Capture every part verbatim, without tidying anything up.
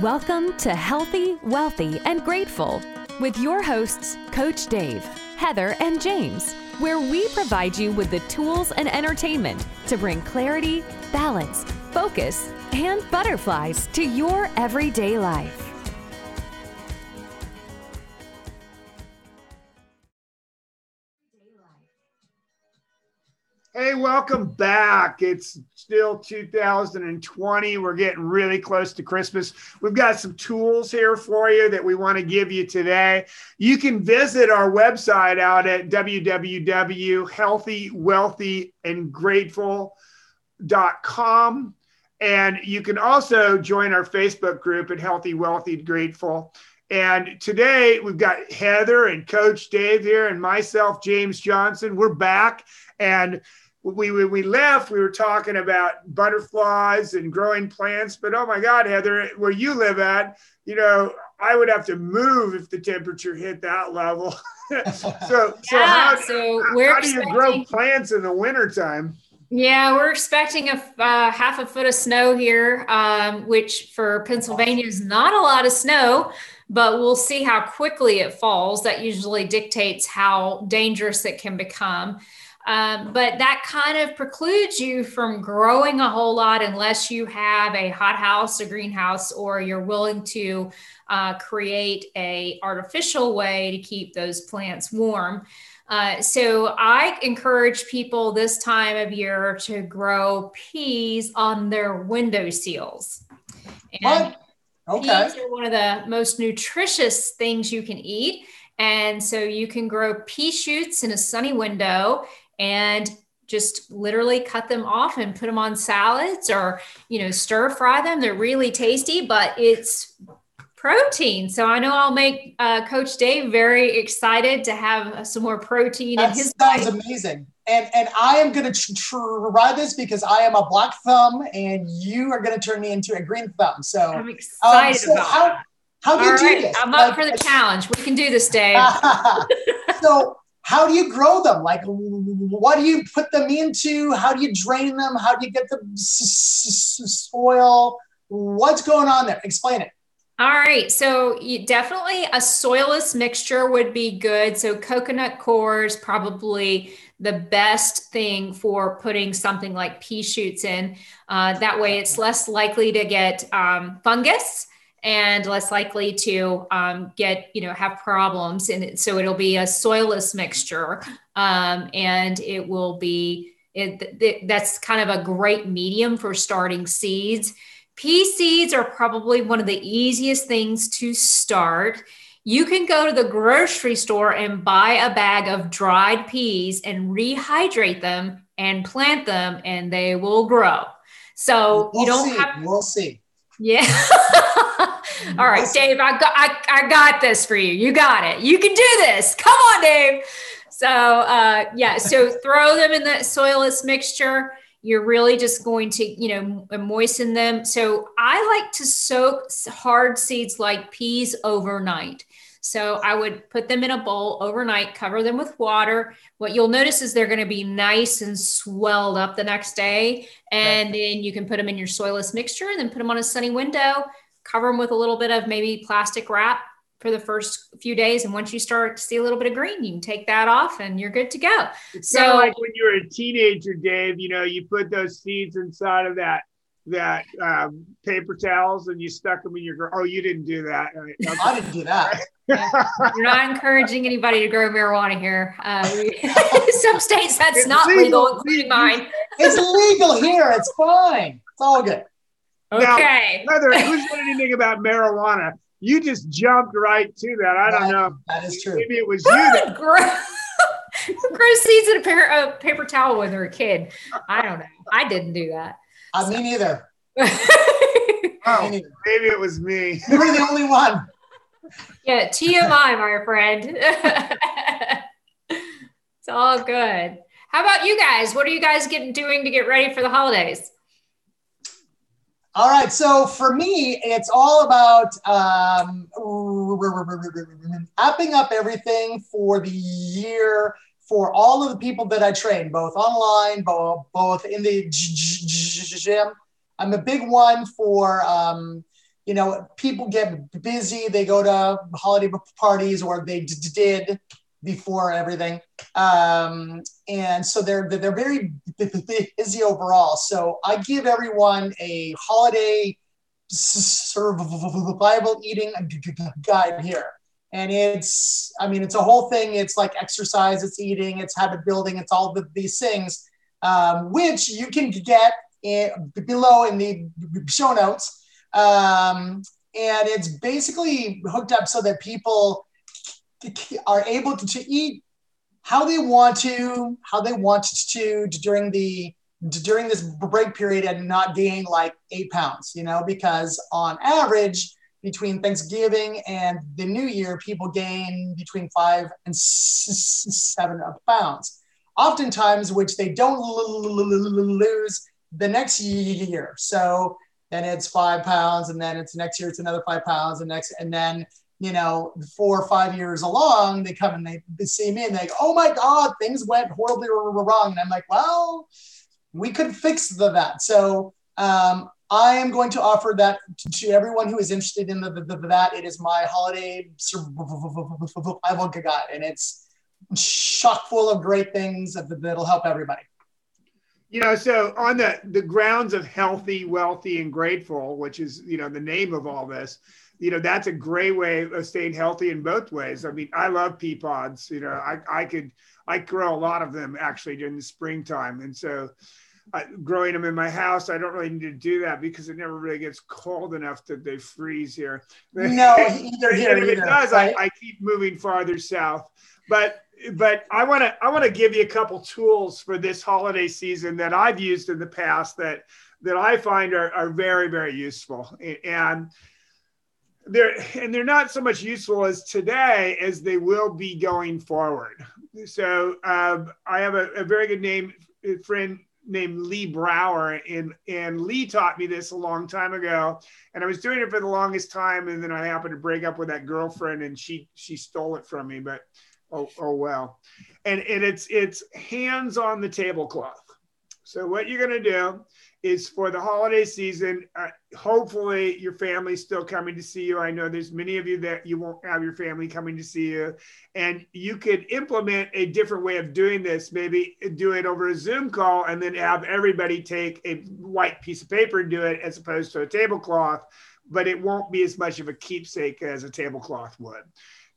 Welcome to Healthy, Wealthy, and Grateful with your hosts, Coach Dave, Heather, and James, where we provide you with the tools and entertainment to bring clarity, balance, focus, and butterflies to your everyday life. Hey, welcome back. It's still two thousand twenty. We're getting really close to Christmas. We've got some tools here for you that we want to give you today. You can visit our website out at w w w dot healthy wealthy and grateful dot com. And you can also join our Facebook group at Healthy, Wealthy, Grateful. And today we've got Heather and Coach Dave here and myself, James Johnson. We're back. And we, when we left, we were talking about butterflies and growing plants. But oh my God, Heather, where you live at, you know, I would have to move if the temperature hit that level. so, yeah, so how, so we're how do you grow plants in the wintertime? Yeah, we're expecting a uh, half a foot of snow here, um, which for Pennsylvania is not a lot of snow, but we'll see how quickly it falls. That usually dictates how dangerous it can become. Um, but that kind of precludes you from growing a whole lot unless you have a hothouse, a greenhouse, or you're willing to uh, create a artificial way to keep those plants warm. Uh, so I encourage people this time of year to grow peas on their window sills. And oh, okay. Peas are one of the most nutritious things you can eat. And so you can grow pea shoots in a sunny window and just literally cut them off and put them on salads or, you know, stir fry them. They're really tasty, but it's protein. So I know I'll make uh, Coach Dave very excited to have some more protein that in his sounds life. Amazing. And and I am going to try this because I am a black thumb and you are going to turn me into a green thumb. So I'm excited um, so about how, that. How do you All do right. this? I'm up like, for the challenge. We can do this, Dave. So how do you grow them? Like, what do you put them into? How do you drain them? How do you get the soil? What's going on there? Explain it. All right. So you definitely a soilless mixture would be good. So coconut coir is probably the best thing for putting something like pea shoots in. Uh, that way it's less likely to get um, fungus and less likely to um, get, you know, have problems. And so it'll be a soilless mixture. Um, and it will be, it, th- that's kind of a great medium for starting seeds. Pea seeds are probably one of the easiest things to start. You can go to the grocery store and buy a bag of dried peas and rehydrate them and plant them and they will grow. So we'll you don't see. have- We'll see. Yeah. All right, Dave, I got, I, I got this for you. You got it. You can do this. Come on, Dave. So, uh, yeah, so throw them in that soilless mixture. You're really just going to, you know, moisten them. So I like to soak hard seeds like peas overnight. So I would put them in a bowl overnight, cover them with water. What you'll notice is they're going to be nice and swelled up the next day. And right. then you can put them in your soilless mixture and then put them on a sunny window, cover them with a little bit of maybe plastic wrap for the first few days. And once you start to see a little bit of green, you can take that off and you're good to go. It's so kind of like when you were a teenager, Dave, you know, you put those seeds inside of that. that um, paper towels and you stuck them in your, oh, you didn't do that. Okay. I didn't do that. Yeah. You're not encouraging anybody to grow marijuana here. Uh, we, some states that's it's not legal, legal including mine. It's legal here. It's fine. It's all good. Okay. Now, Heather, who's said anything about marijuana? You just jumped right to that. I don't that, know. That is true. Maybe it was you that grew. Grow seeds in a pair of paper towel when they're a kid. I don't know. I didn't do that. Uh, me neither. Oh, maybe it was me. You were the only one. Yeah, T M I, my friend. It's all good. How about you guys? What are you guys getting doing to get ready for the holidays? All right. So for me, it's all about um, upping up everything for the year. For all of the people that I train, both online, both, both in the gym. I'm a big one for um, you know, people get busy. They go to holiday parties, or they d- did before everything. Um, and so they're, they're very busy overall. So I give everyone a holiday survival eating guide here. And it's, I mean, it's a whole thing. It's like exercise, it's eating, it's habit building, it's all of these things, um, which you can get in, below in the show notes. Um, and it's basically hooked up so that people are able to, to eat how they want to, how they want to during the, during this break period, and not gain like eight pounds, you know, because on average, between Thanksgiving and the New Year, people gain between five and seven pounds, oftentimes, which they don't lose the next year. So then it's five pounds, and then it's next year, it's another five pounds, and next, and then, you know, four or five years along, they come and they, they see me and they go, oh my God, things went horribly wrong. And I'm like, well, we could fix the, that. So, um, I am going to offer that to everyone who is interested in the, the, the, that. It is my holiday survival guide, and it's chock full of great things that'll help everybody. You know, so on the, the grounds of healthy, wealthy, and grateful, which is, you know, the name of all this, you know, that's a great way of staying healthy in both ways. I mean, I love pea pods. You know, I, I could, I grow a lot of them actually during the springtime. And so, Uh, growing them in my house, I don't really need to do that because it never really gets cold enough that they freeze here. No, either here. If it either, does, right? I, I keep moving farther south. But but I want to I want to give you a couple tools for this holiday season that I've used in the past that that I find are, are very, very useful. And they're and they're not so much useful as today as they will be going forward. So um, I have a, a very good name friend named Lee Brower, and and Lee taught me this a long time ago, and I was doing it for the longest time, and then I happened to break up with that girlfriend, and she she stole it from me, but oh oh well. And and it's it's hands on the tablecloth. So what you're going to do is, for the holiday season, uh, hopefully your family's still coming to see you. I know there's many of you that you won't have your family coming to see you. And you could implement a different way of doing this. Maybe do it over a Zoom call and then have everybody take a white piece of paper and do it, as opposed to a tablecloth. But it won't be as much of a keepsake as a tablecloth would.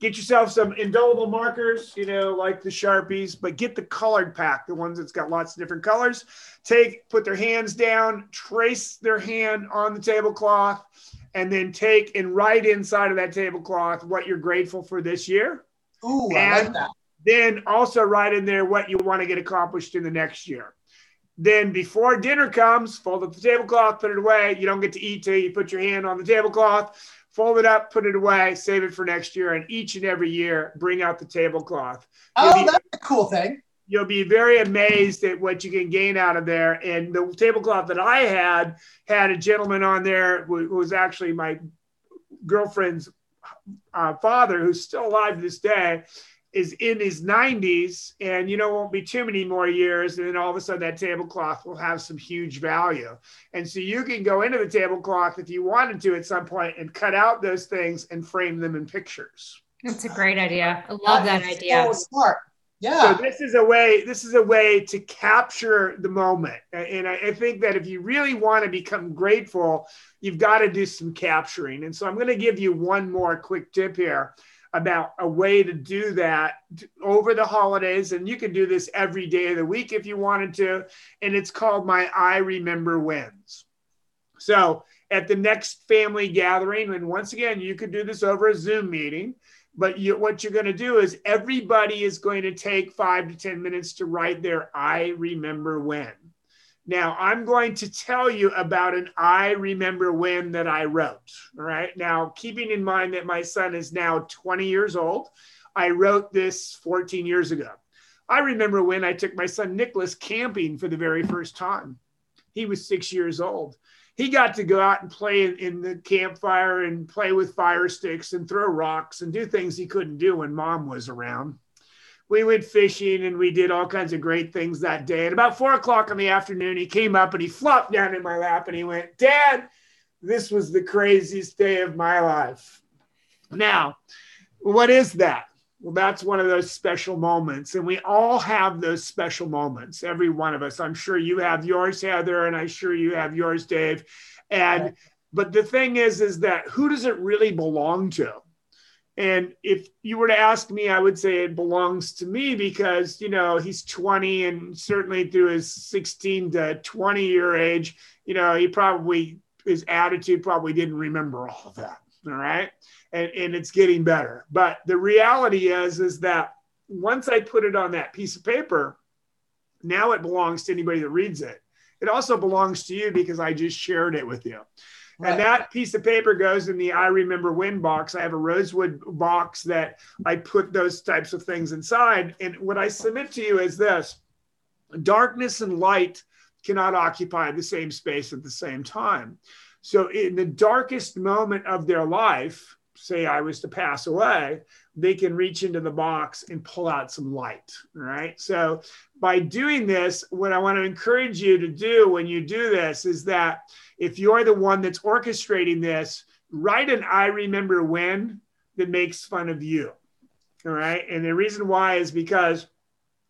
Get yourself some indelible markers, you know, like the Sharpies, but get the colored pack, the ones that's got lots of different colors. Take, put their hands down, trace their hand on the tablecloth, and then take and write inside of that tablecloth what you're grateful for this year. Ooh, and I like that. Then also write in there what you want to get accomplished in the next year. Then before dinner comes, fold up the tablecloth, put it away. You don't get to eat till you put your hand on the tablecloth. Fold it up, put it away, save it for next year, and each and every year, bring out the tablecloth. Oh, be, that's a cool thing. You'll be very amazed at what you can gain out of there. And the tablecloth that I had, had a gentleman on there who was actually my girlfriend's uh, father, who's still alive to this day, is in his nineties, and you know, won't be too many more years, and then all of a sudden that tablecloth will have some huge value. And so you can go into the tablecloth if you wanted to at some point and cut out those things and frame them in pictures. That's a great idea. I love that, that idea. So smart. Yeah. So this is a way, this is a way to capture the moment. And I, I think that if you really want to become grateful, you've got to do some capturing. And so I'm going to give you one more quick tip here about a way to do that over the holidays. And you can do this every day of the week if you wanted to. And it's called my I Remember Wins. So at the next family gathering, and once again, you could do this over a Zoom meeting, but you, what you're going to do is everybody is going to take five to ten minutes to write their I Remember When. Now, I'm going to tell you about an I Remember When that I wrote, all right? Now, keeping in mind that my son is now twenty years old, I wrote this fourteen years ago. I remember when I took my son Nicholas camping for the very first time. He was six years old. He got to go out and play in, in the campfire and play with fire sticks and throw rocks and do things he couldn't do when mom was around. We went fishing and we did all kinds of great things that day. At about four o'clock in the afternoon, he came up and he flopped down in my lap and he went, "Dad, this was the craziest day of my life. Now, what is that? Well, that's one of those special moments. And we all have those special moments, every one of us. I'm sure you have yours, Heather, and I'm sure you have yours, Dave. And but the thing is, is that who does it really belong to? And if you were to ask me, I would say it belongs to me because, you know, he's twenty and certainly through his sixteen to twenty year age, you know, he probably, his attitude probably didn't remember all of that. All right. And, and it's getting better. But the reality is, is that once I put it on that piece of paper, now it belongs to anybody that reads it. It also belongs to you because I just shared it with you. Right. And that piece of paper goes in the I Remember When box. I have a rosewood box that I put those types of things inside. And what I submit to you is this: darkness and light cannot occupy the same space at the same time. So in the darkest moment of their life, say I was to pass away, they can reach into the box and pull out some light, right? So by doing this, what I want to encourage you to do when you do this is that if you're the one that's orchestrating this, write an I Remember When that makes fun of you, all right? And the reason why is because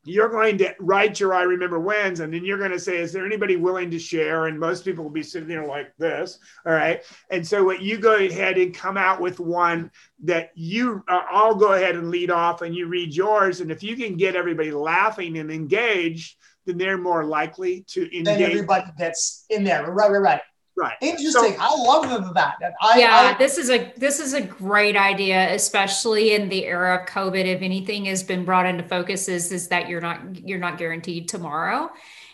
you're going to write your I Remember Whens, and then you're going to say, is there anybody willing to share? And most people will be sitting there like this, all right? And so what you go ahead and come out with one that you, uh, I'll go ahead and lead off and you read yours. And if you can get everybody laughing and engaged, then they're more likely to engage. Then everybody that's in there, right, right, right. Right. Interesting. So, I love that. I, yeah, I, this is a this is a great idea, especially in the era of COVID. If anything has been brought into focus, is, is that you're not you're not guaranteed tomorrow.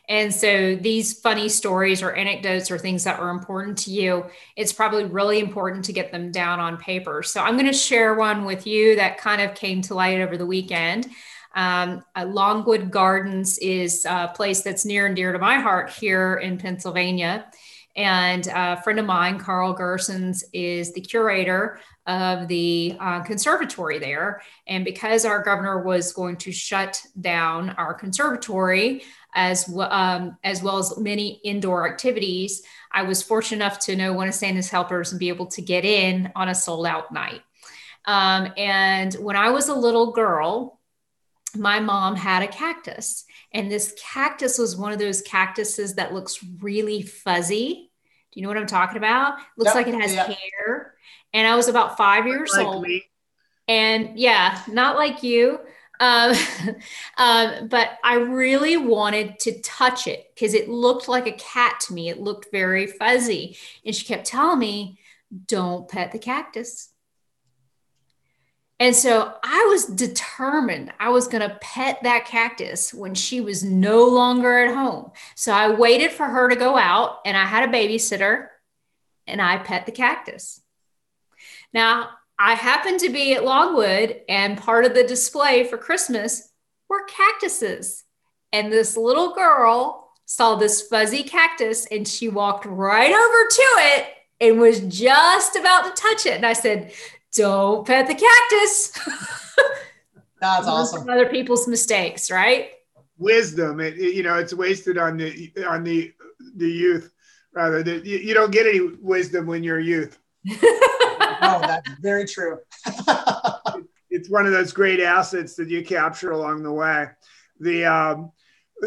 And so these funny stories or anecdotes or things that are important to you, it's probably really important to get them down on paper. So I'm going to share one with you that kind of came to light over the weekend. Um, uh, Longwood Gardens is a place that's near and dear to my heart here in Pennsylvania. And a friend of mine, Carl Gersons, is the curator of the uh, conservatory there. And because our governor was going to shut down our conservatory, as well, um, as well as many indoor activities, I was fortunate enough to know one of Santa's helpers and be able to get in on a sold out night. Um, and when I was a little girl, my mom had a cactus, and this cactus was one of those cactuses that looks really fuzzy. Do you know what I'm talking about? Looks yep, like it has yep. hair. And I was about five years like old. Me. And yeah, not like you. Um, um, but I really wanted to touch it because it looked like a cat to me. It looked very fuzzy. And she kept telling me, don't pet the cactus. And so I was determined I was going to pet that cactus when she was no longer at home. So I waited for her to go out, and I had a babysitter, and I pet the cactus. Now, I happened to be at Longwood, and part of the display for Christmas were cactuses. And this little girl saw this fuzzy cactus, and she walked right over to it and was just about to touch it. And I said, don't pet the cactus. That's awesome. Other people's mistakes, right? Wisdom. It, it, you know, it's wasted on the on the the youth. Rather, the, you, you don't get any wisdom when you're a youth. Oh, that's very true. it, it's one of those great assets that you capture along the way. The um,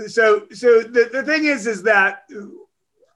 so so the, the thing is is that.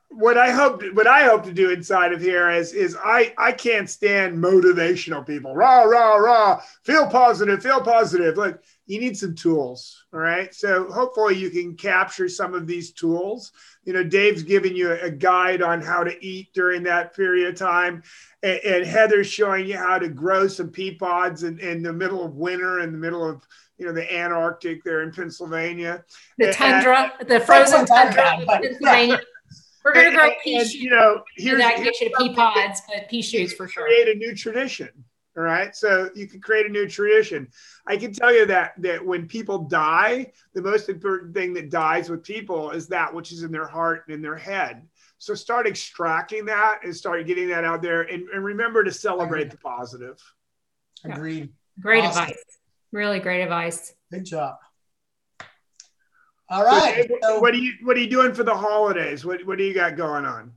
What I hope, what I hope to do inside of here is, is I, I can't stand motivational people. Rah, rah, rah. Feel positive, feel positive. Look, you need some tools, all right? So hopefully you can capture some of these tools. You know, Dave's giving you a guide on how to eat during that period of time. And, and Heather's showing you how to grow some pea pods in, in the middle of winter, in the middle of, you know, the Antarctic there in Pennsylvania. The tundra, and, the frozen tundra in Pennsylvania. We're going to grow pea shoots. You know, here's, not here's get pea pods, but pea shoots for sure. Create a new tradition. All right. So you can create a new tradition. I can tell you that, that when people die, the most important thing that dies with people is that which is in their heart and in their head. So start extracting that and start getting that out there. And, and remember to celebrate Agreed. The positive. Agreed. Great awesome. Advice. Really great advice. Good job. All right. So, what are you What are you doing for the holidays? What What do you got going on?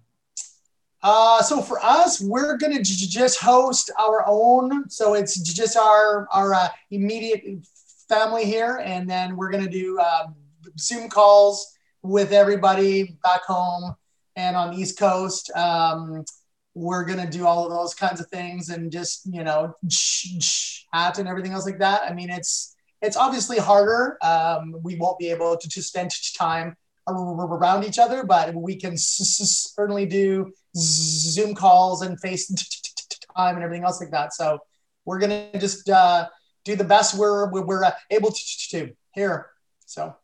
Uh, so for us, we're going to j- just host our own. So it's just our, our uh, immediate family here. And then we're going to do uh, Zoom calls with everybody back home and on the East Coast. Um, we're going to do all of those kinds of things and just, you know, chat and everything else like that. I mean, it's, it's obviously harder. Um, we won't be able to, to spend time around each other, but we can s- certainly do Zoom calls and FaceTime and everything else like that. So we're going to just uh, do the best we're, we're uh, able to, to here. So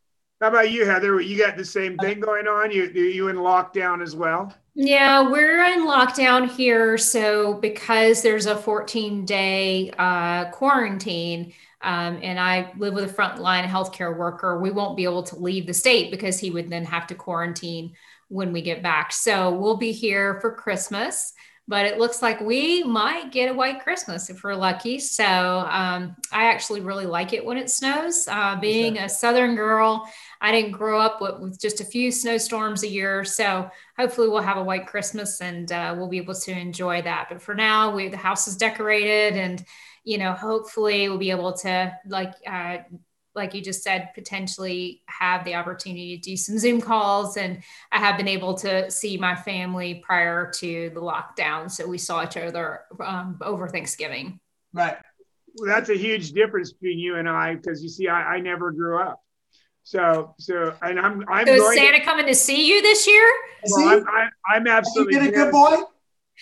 how about you, Heather? You got the same thing going on? You, you in lockdown as well? Yeah, we're in lockdown here. So because there's a fourteen day uh, quarantine, Um, and I live with a frontline healthcare worker, we won't be able to leave the state because he would then have to quarantine when we get back. So we'll be here for Christmas, but it looks like we might get a white Christmas if we're lucky. So um, I actually really like it when it snows. Uh, being a Southern girl, I didn't grow up with, with just a few snowstorms a year. So hopefully we'll have a white Christmas and uh, we'll be able to enjoy that. But for now, we, the house is decorated and you know, hopefully we'll be able to, like, uh, like you just said, potentially have the opportunity to do some Zoom calls. And I have been able to see my family prior to the lockdown. So we saw each other um, over Thanksgiving. Right. Well, that's a huge difference between you and I, because you see, I, I never grew up. So, so, and I'm, I'm. So going is Santa to, coming to see you this year? Well, I'm, I'm, I'm absolutely. Are you been a good boy?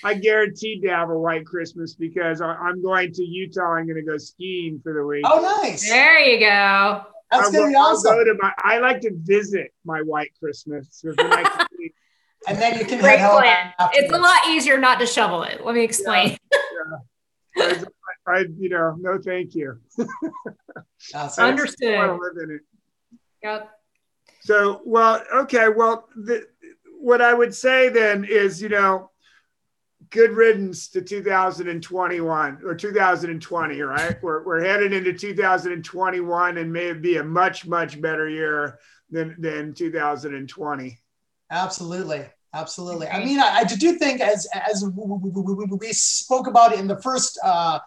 I guaranteed to have a white Christmas because I'm going to Utah. I'm going to go skiing for the week. Oh, nice. There you go. That's going to be awesome. I'll go to my, I like to visit my white Christmas. And then you can head home. It's a lot easier not to shovel it. Let me explain. Yeah, yeah. I, I, you know, no, thank you. Awesome. Understood. I want to live in it. Yep. So, well, okay. Well, the, what I would say then is, you know, good riddance to two thousand twenty-one or two thousand twenty, right? We're we're headed into two thousand twenty-one and may be a much, much better year than, than two thousand twenty. Absolutely. Absolutely. I mean, I, I do think as, as we spoke about it in the first uh,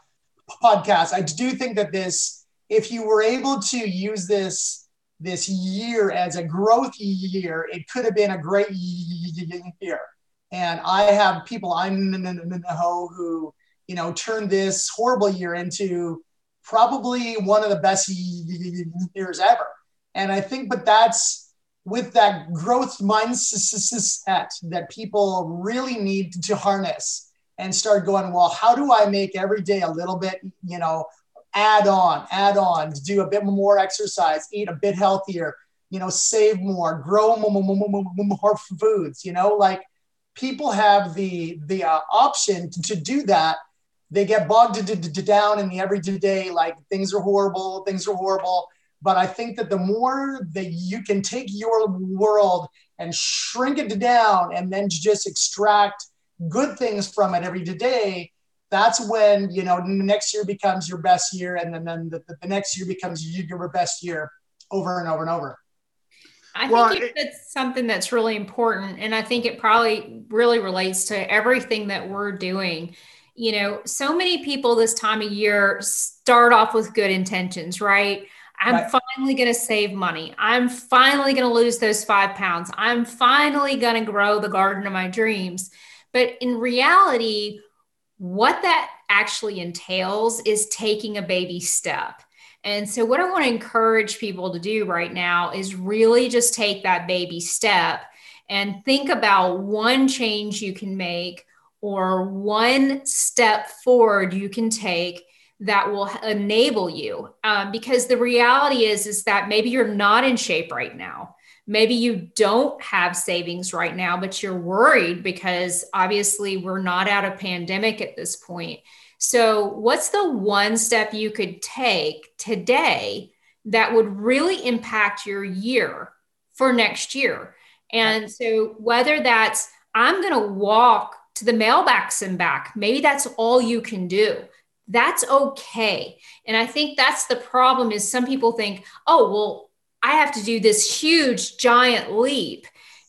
podcast, I do think that this, if you were able to use this, this year as a growth year, it could have been a great year. And I have people I know who, you know, turned this horrible year into probably one of the best years ever. And I think, but that's with that growth mindset that people really need to harness and start going, well, how do I make every day a little bit, you know, add on, add on, do a bit more exercise, eat a bit healthier, you know, save more, grow more foods, you know, like, people have the the uh, option to, to do that. They get bogged d- d- down in the everyday, like things are horrible, things are horrible. But I think that the more that you can take your world and shrink it down and then just extract good things from it every day, that's when, you know, next year becomes your best year. And then, then the, the next year becomes your best year over and over and over. I well, think it's something that's really important. And I think it probably really relates to everything that we're doing. You know, so many people this time of year start off with good intentions, right? I'm right. finally going to save money. I'm finally going to lose those five pounds. I'm finally going to grow the garden of my dreams. But in reality, what that actually entails is taking a baby step. And so what I want to encourage people to do right now is really just take that baby step and think about one change you can make or one step forward you can take that will enable you. Um, because the reality is, is that maybe you're not in shape right now. Maybe you don't have savings right now, but you're worried because obviously we're not out of pandemic at this point. So what's the one step you could take today that would really impact your year for next year? And so whether that's, I'm going to walk to the mailbox and back, maybe that's all you can do. That's okay. And I think that's the problem is some people think, oh, well, I have to do this huge giant leap.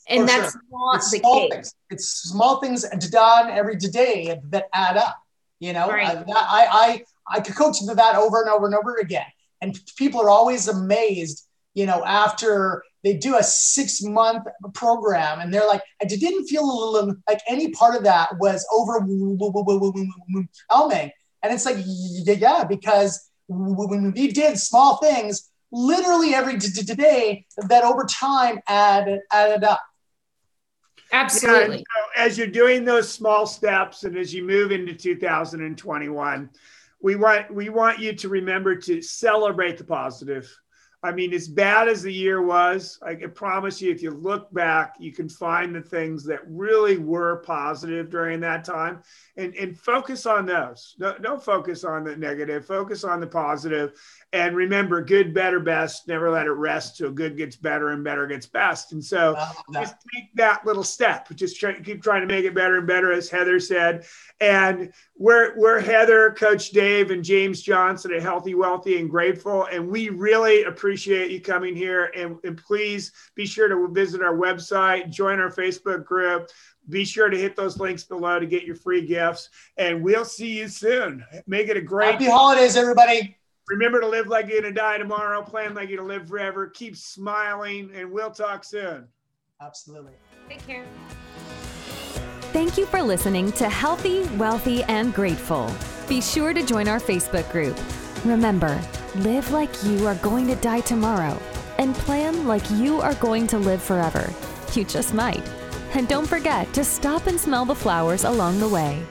And for that's sure. not it's the small case. Things. It's small things done every day that add up. You know, right. uh, I, I, I could coach into that over and over and over again. And people are always amazed, you know, after they do a six month program and they're like, I didn't feel a little, like any part of that was overwhelming. And it's like, yeah, because when we did small things literally every day that over time added, added up. Absolutely. Yeah, as you're doing those small steps and as you move into two thousand twenty-one, we want we want you to remember to celebrate the positive. I mean, as bad as the year was, I can promise you, if you look back, you can find the things that really were positive during that time, and, and focus on those. Don't, don't focus on the negative, focus on the positive. And remember, good, better, best, never let it rest till good gets better and better gets best. And so just take that little step, just try, keep trying to make it better and better, as Heather said. And we're, we're Heather, Coach Dave, and James Johnson at Healthy, Wealthy, and Grateful. And we really appreciate Appreciate you coming here, and, and please be sure to visit our website, join our Facebook group. Be sure to hit those links below to get your free gifts, and we'll see you soon. Make it a great happy holidays, everybody. Remember to live like you're gonna die tomorrow, plan like you're gonna live forever, keep smiling, and we'll talk soon. Absolutely. Take care. Thank you for listening to Healthy, Wealthy, and Grateful. Be sure to join our Facebook group. Remember, live like you are going to die tomorrow and plan like you are going to live forever. You just might. And don't forget to stop and smell the flowers along the way.